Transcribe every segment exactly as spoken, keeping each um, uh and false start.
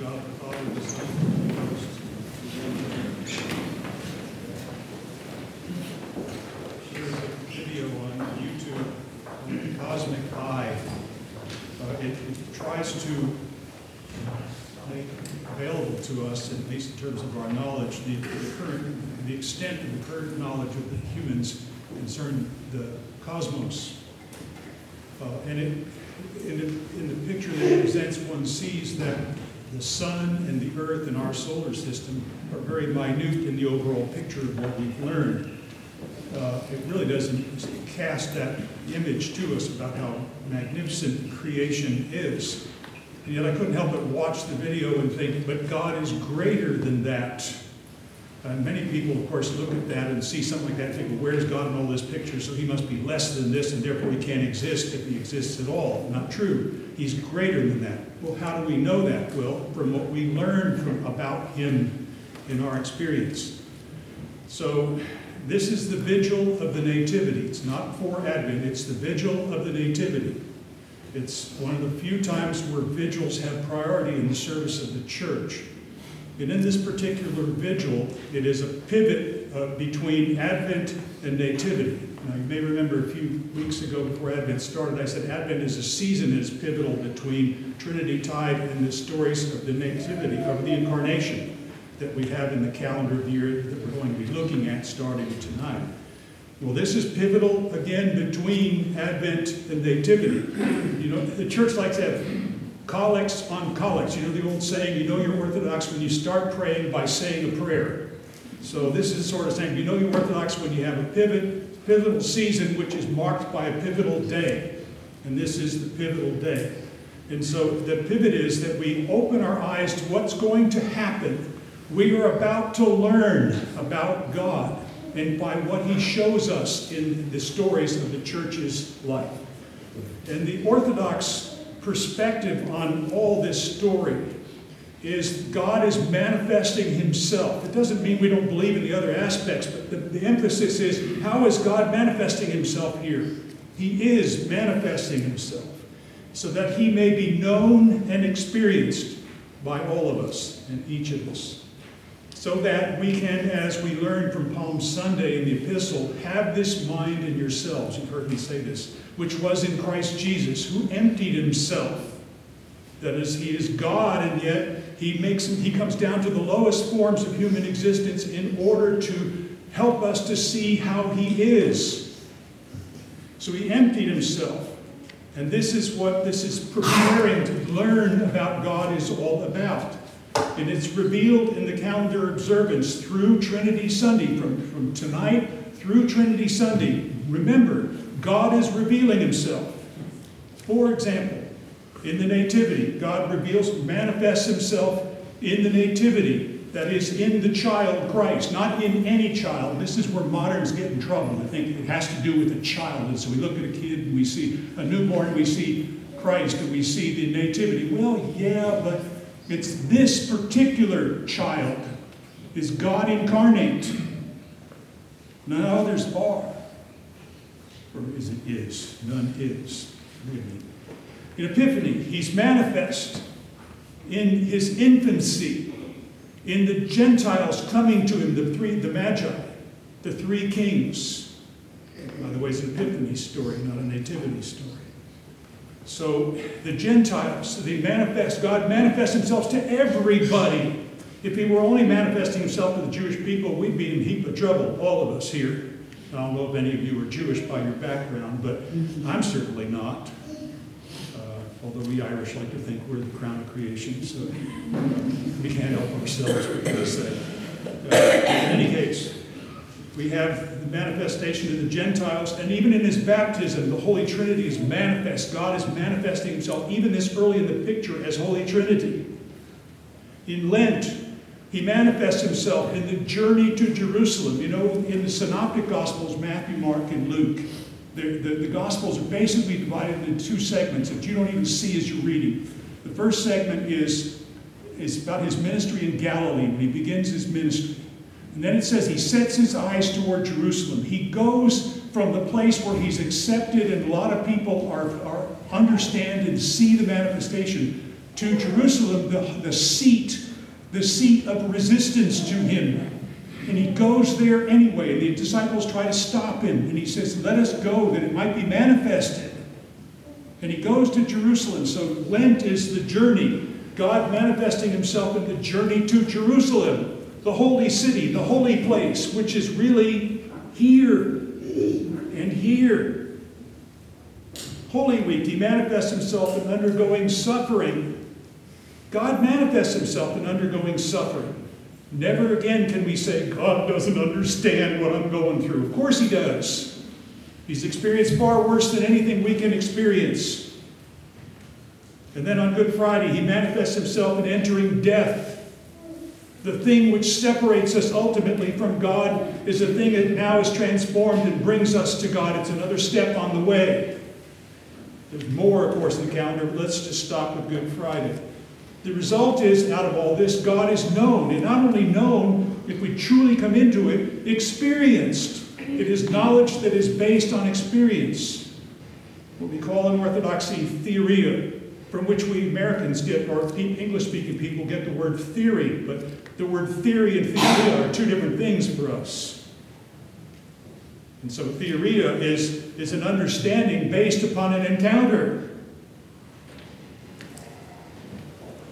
God the Father, the Son, and the Holy Ghost. There's a video on YouTube on Cosmic Eye. Uh, it, it tries to make available to us, at least in terms of our knowledge, the, the current, the extent of the current knowledge of the humans concerning the cosmos. Uh, and it. In the, in the picture that it presents, one sees that the sun and the earth and our solar system are very minute in the overall picture of what we've learned. Uh, it really doesn't cast that image to us about how magnificent creation is. And yet I couldn't help but watch the video and think, but God is greater than that. Uh, many people, of course, look at that and see something like that and think, well, where's God in all this picture? So he must be less than this, and therefore he can't exist if he exists at all. Not true. He's greater than that. Well, how do we know that? Well, from what we learn from, about him in our experience. So this is the Vigil of the Nativity. It's not for Advent. It's the Vigil of the Nativity. It's one of the few times where vigils have priority in the service of the church. And in this particular vigil, it is a pivot uh, between Advent and Nativity. Now, you may remember a few weeks ago before Advent started, I said Advent is a season that is pivotal between Trinity Tide and the stories of the Nativity, of the Incarnation, that we have in the calendar of the year that we're going to be looking at starting tonight. Well, this is pivotal, again, between Advent and Nativity. You know, the church likes to have Collects on collects. You know the old saying, you know you're Orthodox when you start praying by saying a prayer. So this is sort of saying, you know you're Orthodox when you have a pivot, pivotal season which is marked by a pivotal day. And this is the pivotal day. And so the pivot is that we open our eyes to what's going to happen. We are about to learn about God and by what he shows us in the stories of the church's life. And the Orthodox perspective on all this story is God is manifesting himself. It doesn't mean we don't believe in the other aspects, but the, the emphasis is, how is God manifesting himself here? He is manifesting himself so that he may be known and experienced by all of us and each of us. So that we can, as we learn from Palm Sunday in the epistle, have this mind in yourselves, you've heard me say this, which was in Christ Jesus, who emptied himself. That is, he is God, and yet he makes him, he comes down to the lowest forms of human existence in order to help us to see how he is. So he emptied himself. And this is what this is preparing to learn about God is all about. And it's revealed in the calendar observance through Trinity Sunday, from, from tonight through Trinity Sunday. Remember, God is revealing himself. For example, in the Nativity, God reveals, manifests himself in the Nativity, that is, in the child Christ, not in any child. This is where moderns get in trouble. I think it has to do with a child. And so we look at a kid and we see a newborn, we see Christ, and we see the Nativity. Well, yeah, but it's this particular child is God incarnate. None others are. Or is it is? None is. In Epiphany, he's manifest in his infancy, in the Gentiles coming to him, the three, the Magi, the three kings. By the way, it's an Epiphany story, not a Nativity story. So the Gentiles, they manifest, God manifests himself to everybody. If he were only manifesting himself to the Jewish people, we'd be in a heap of trouble, all of us here. I don't know if any of you are Jewish by your background, but I'm certainly not. Uh, although we Irish like to think we're the crown of creation, so we can't help ourselves with this. Uh, in any case, we have the manifestation of the Gentiles, and even in his baptism, the Holy Trinity is manifest. God is manifesting himself, even this early in the picture, as Holy Trinity. In Lent, he manifests himself in the journey to Jerusalem. You know, in the Synoptic Gospels, Matthew, Mark, and Luke, the, the, the Gospels are basically divided into two segments that you don't even see as you're reading. The first segment is, is about his ministry in Galilee, when he begins his ministry. And then it says he sets his eyes toward Jerusalem. He goes from the place where he's accepted and a lot of people are, are understand and see the manifestation to Jerusalem, the, the seat, the seat of resistance to him. And he goes there anyway. And the disciples try to stop him. And he says, let us go that it might be manifested. And he goes to Jerusalem. So Lent is the journey. God manifesting himself in the journey to Jerusalem, the holy city, the holy place, which is really here and here. Holy Week, he manifests himself in undergoing suffering. God manifests himself in undergoing suffering. Never again can we say, God doesn't understand what I'm going through. Of course he does. He's experienced far worse than anything we can experience. And then on Good Friday, he manifests himself in entering death. The thing which separates us ultimately from God is a thing that now is transformed and brings us to God. It's another step on the way. There's more, of course, in the calendar, but let's just stop with Good Friday. The result is, out of all this, God is known. And not only known, if we truly come into it, experienced. It is knowledge that is based on experience. What we call in Orthodoxy, theoria, from which we Americans get, or English-speaking people get the word theory. But the word theory and theoria are two different things for us. And so theoria is, is an understanding based upon an encounter.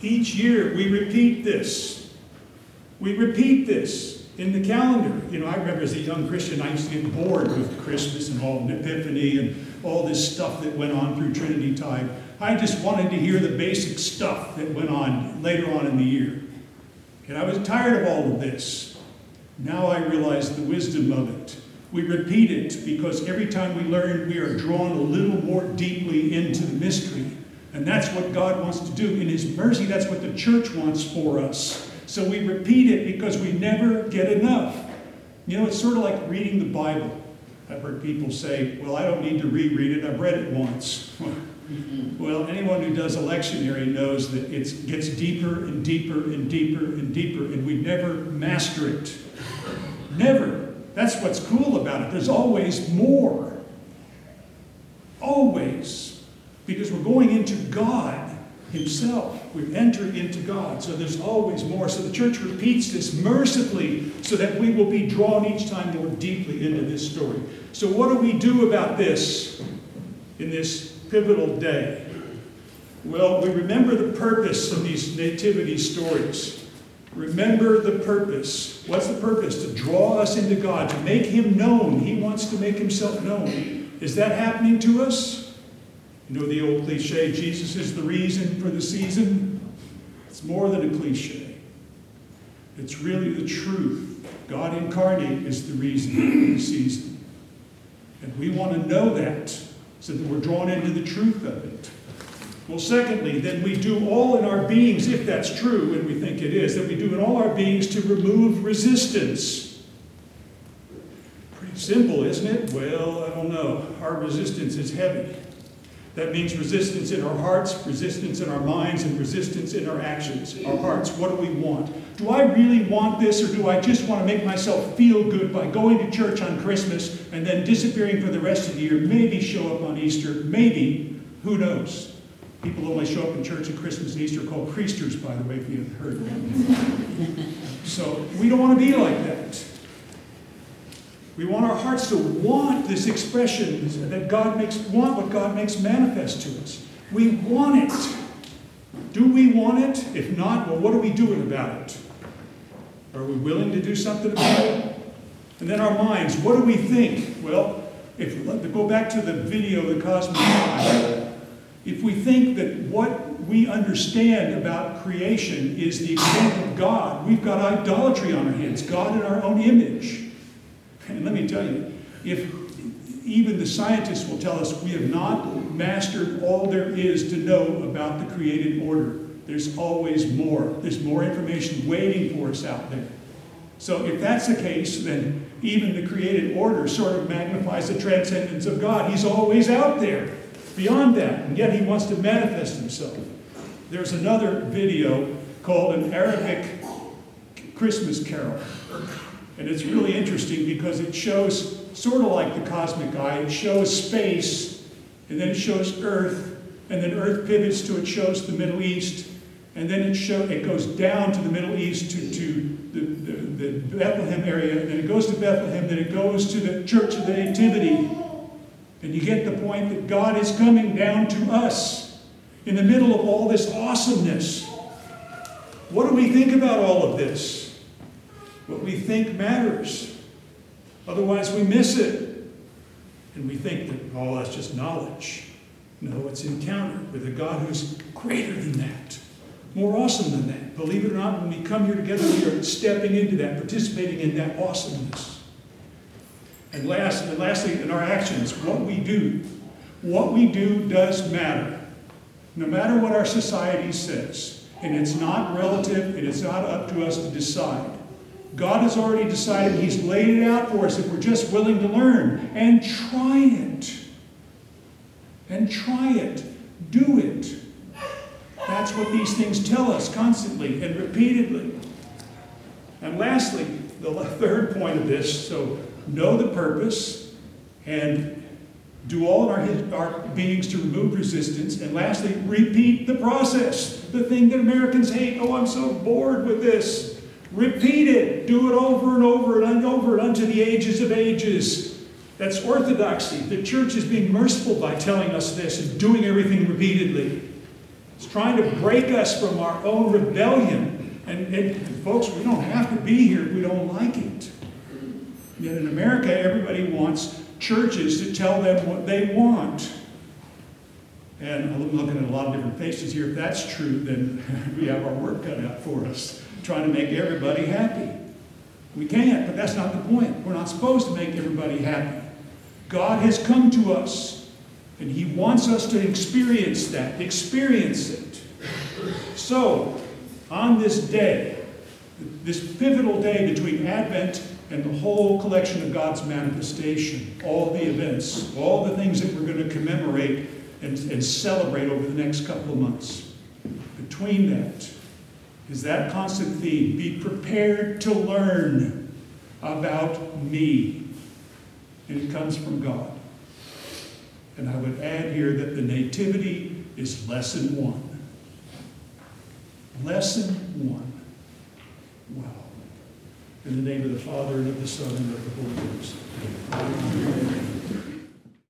Each year we repeat this. We repeat this in the calendar. You know, I remember as a young Christian, I used to get bored with Christmas and all and Epiphany and all this stuff that went on through Trinity Tide. I just wanted to hear the basic stuff that went on later on in the year. And I was tired of all of this. Now I realize the wisdom of it. We repeat it because every time we learn, we are drawn a little more deeply into the mystery. And that's what God wants to do. In his mercy, that's what the church wants for us. So we repeat it because we never get enough. You know, it's sort of like reading the Bible. I've heard people say, well, I don't need to reread it. I've read it once. Well, anyone who does a lectionary knows that it gets deeper and deeper and deeper and deeper, and we never master it. Never. That's what's cool about it. There's always more. Always. Because we're going into God himself. We've entered into God, so there's always more. So the church repeats this mercifully so that we will be drawn each time more deeply into this story. So what do we do about this in this pivotal day? Well, we remember the purpose of these nativity stories. Remember the purpose. What's the purpose? To draw us into God, to make him known. He wants to make himself known. Is that happening to us? You know the old cliche, Jesus is the reason for the season? It's more than a cliche. It's really the truth. God incarnate is the reason for the season. And we want to know that, so that we're drawn into the truth of it. Well, secondly, then we do all in our beings, if that's true, and we think it is, that we do in all our beings to remove resistance. Pretty simple, isn't it? Well, I don't know. Our resistance is heavy. That means resistance in our hearts, resistance in our minds, and resistance in our actions, our hearts. What do we want? Do I really want this, or do I just want to make myself feel good by going to church on Christmas and then disappearing for the rest of the year, maybe show up on Easter, maybe, who knows? People only show up in church at Christmas and Easter, called Creasters, by the way, if you haven't heard that. So we don't want to be like that. We want our hearts to want this expression that God makes, want what God makes manifest to us. We want it. Do we want it? If not, well, what are we doing about it? Are we willing to do something about it? And then our minds, what do we think? Well, if we go back to the video of the Cosmic Eye, if we think that what we understand about creation is the extent of God, we've got idolatry on our hands, God in our own image. And let me tell you, if even the scientists will tell us we have not mastered all there is to know about the created order. There's always more. There's more information waiting for us out there. So if that's the case, then even the created order sort of magnifies the transcendence of God. He's always out there, beyond that, and yet he wants to manifest himself. There's another video called An Arabic Christmas Carol. And it's really interesting because it shows, sort of like the Cosmic Eye, it shows space, and then it shows earth, and then Earth pivots to it shows the Middle East, and then it show it goes down to the Middle East to, to the, the, the Bethlehem area, and then it goes to Bethlehem, then it goes to the Church of the Nativity. And you get the point that God is coming down to us in the middle of all this awesomeness. What do we think about all of this? What we think matters. Otherwise we miss it. And we think that, oh, that's just knowledge. No, it's encounter with a God who's greater than that, more awesome than that. Believe it or not, when we come here together, we are stepping into that, participating in that awesomeness. And last, and lastly, in our actions, what we do. What we do does matter. No matter what our society says, and it's not relative, and it's not up to us to decide. God has already decided. He's laid it out for us if we're just willing to learn and try it. And try it. Do it. That's what these things tell us constantly and repeatedly. And lastly, the third point of this, so know the purpose and do all in our, our beings to remove resistance. And lastly, repeat the process. The thing that Americans hate, oh, I'm so bored with this. Repeat it. Do it over and over and over and unto the ages of ages. That's orthodoxy. The church is being merciful by telling us this and doing everything repeatedly. It's trying to break us from our own rebellion. And, and folks, we don't have to be here if we don't like it. Yet in America, everybody wants churches to tell them what they want. And I'm looking at a lot of different faces here. If that's true, then we have our work cut out for us, trying to make everybody happy. We can't, but that's not the point. We're not supposed to make everybody happy. God has come to us, and He wants us to experience that, experience it. So, on this day, this pivotal day between Advent and the whole collection of God's manifestation, all the events, all the things that we're going to commemorate and, and celebrate over the next couple of months. Between that is that constant theme, be prepared to learn about me. And it comes from God. And I would add here that the Nativity is lesson one. Lesson one. Wow. In the name of the Father, and of the Son, and of the Holy Ghost. Amen.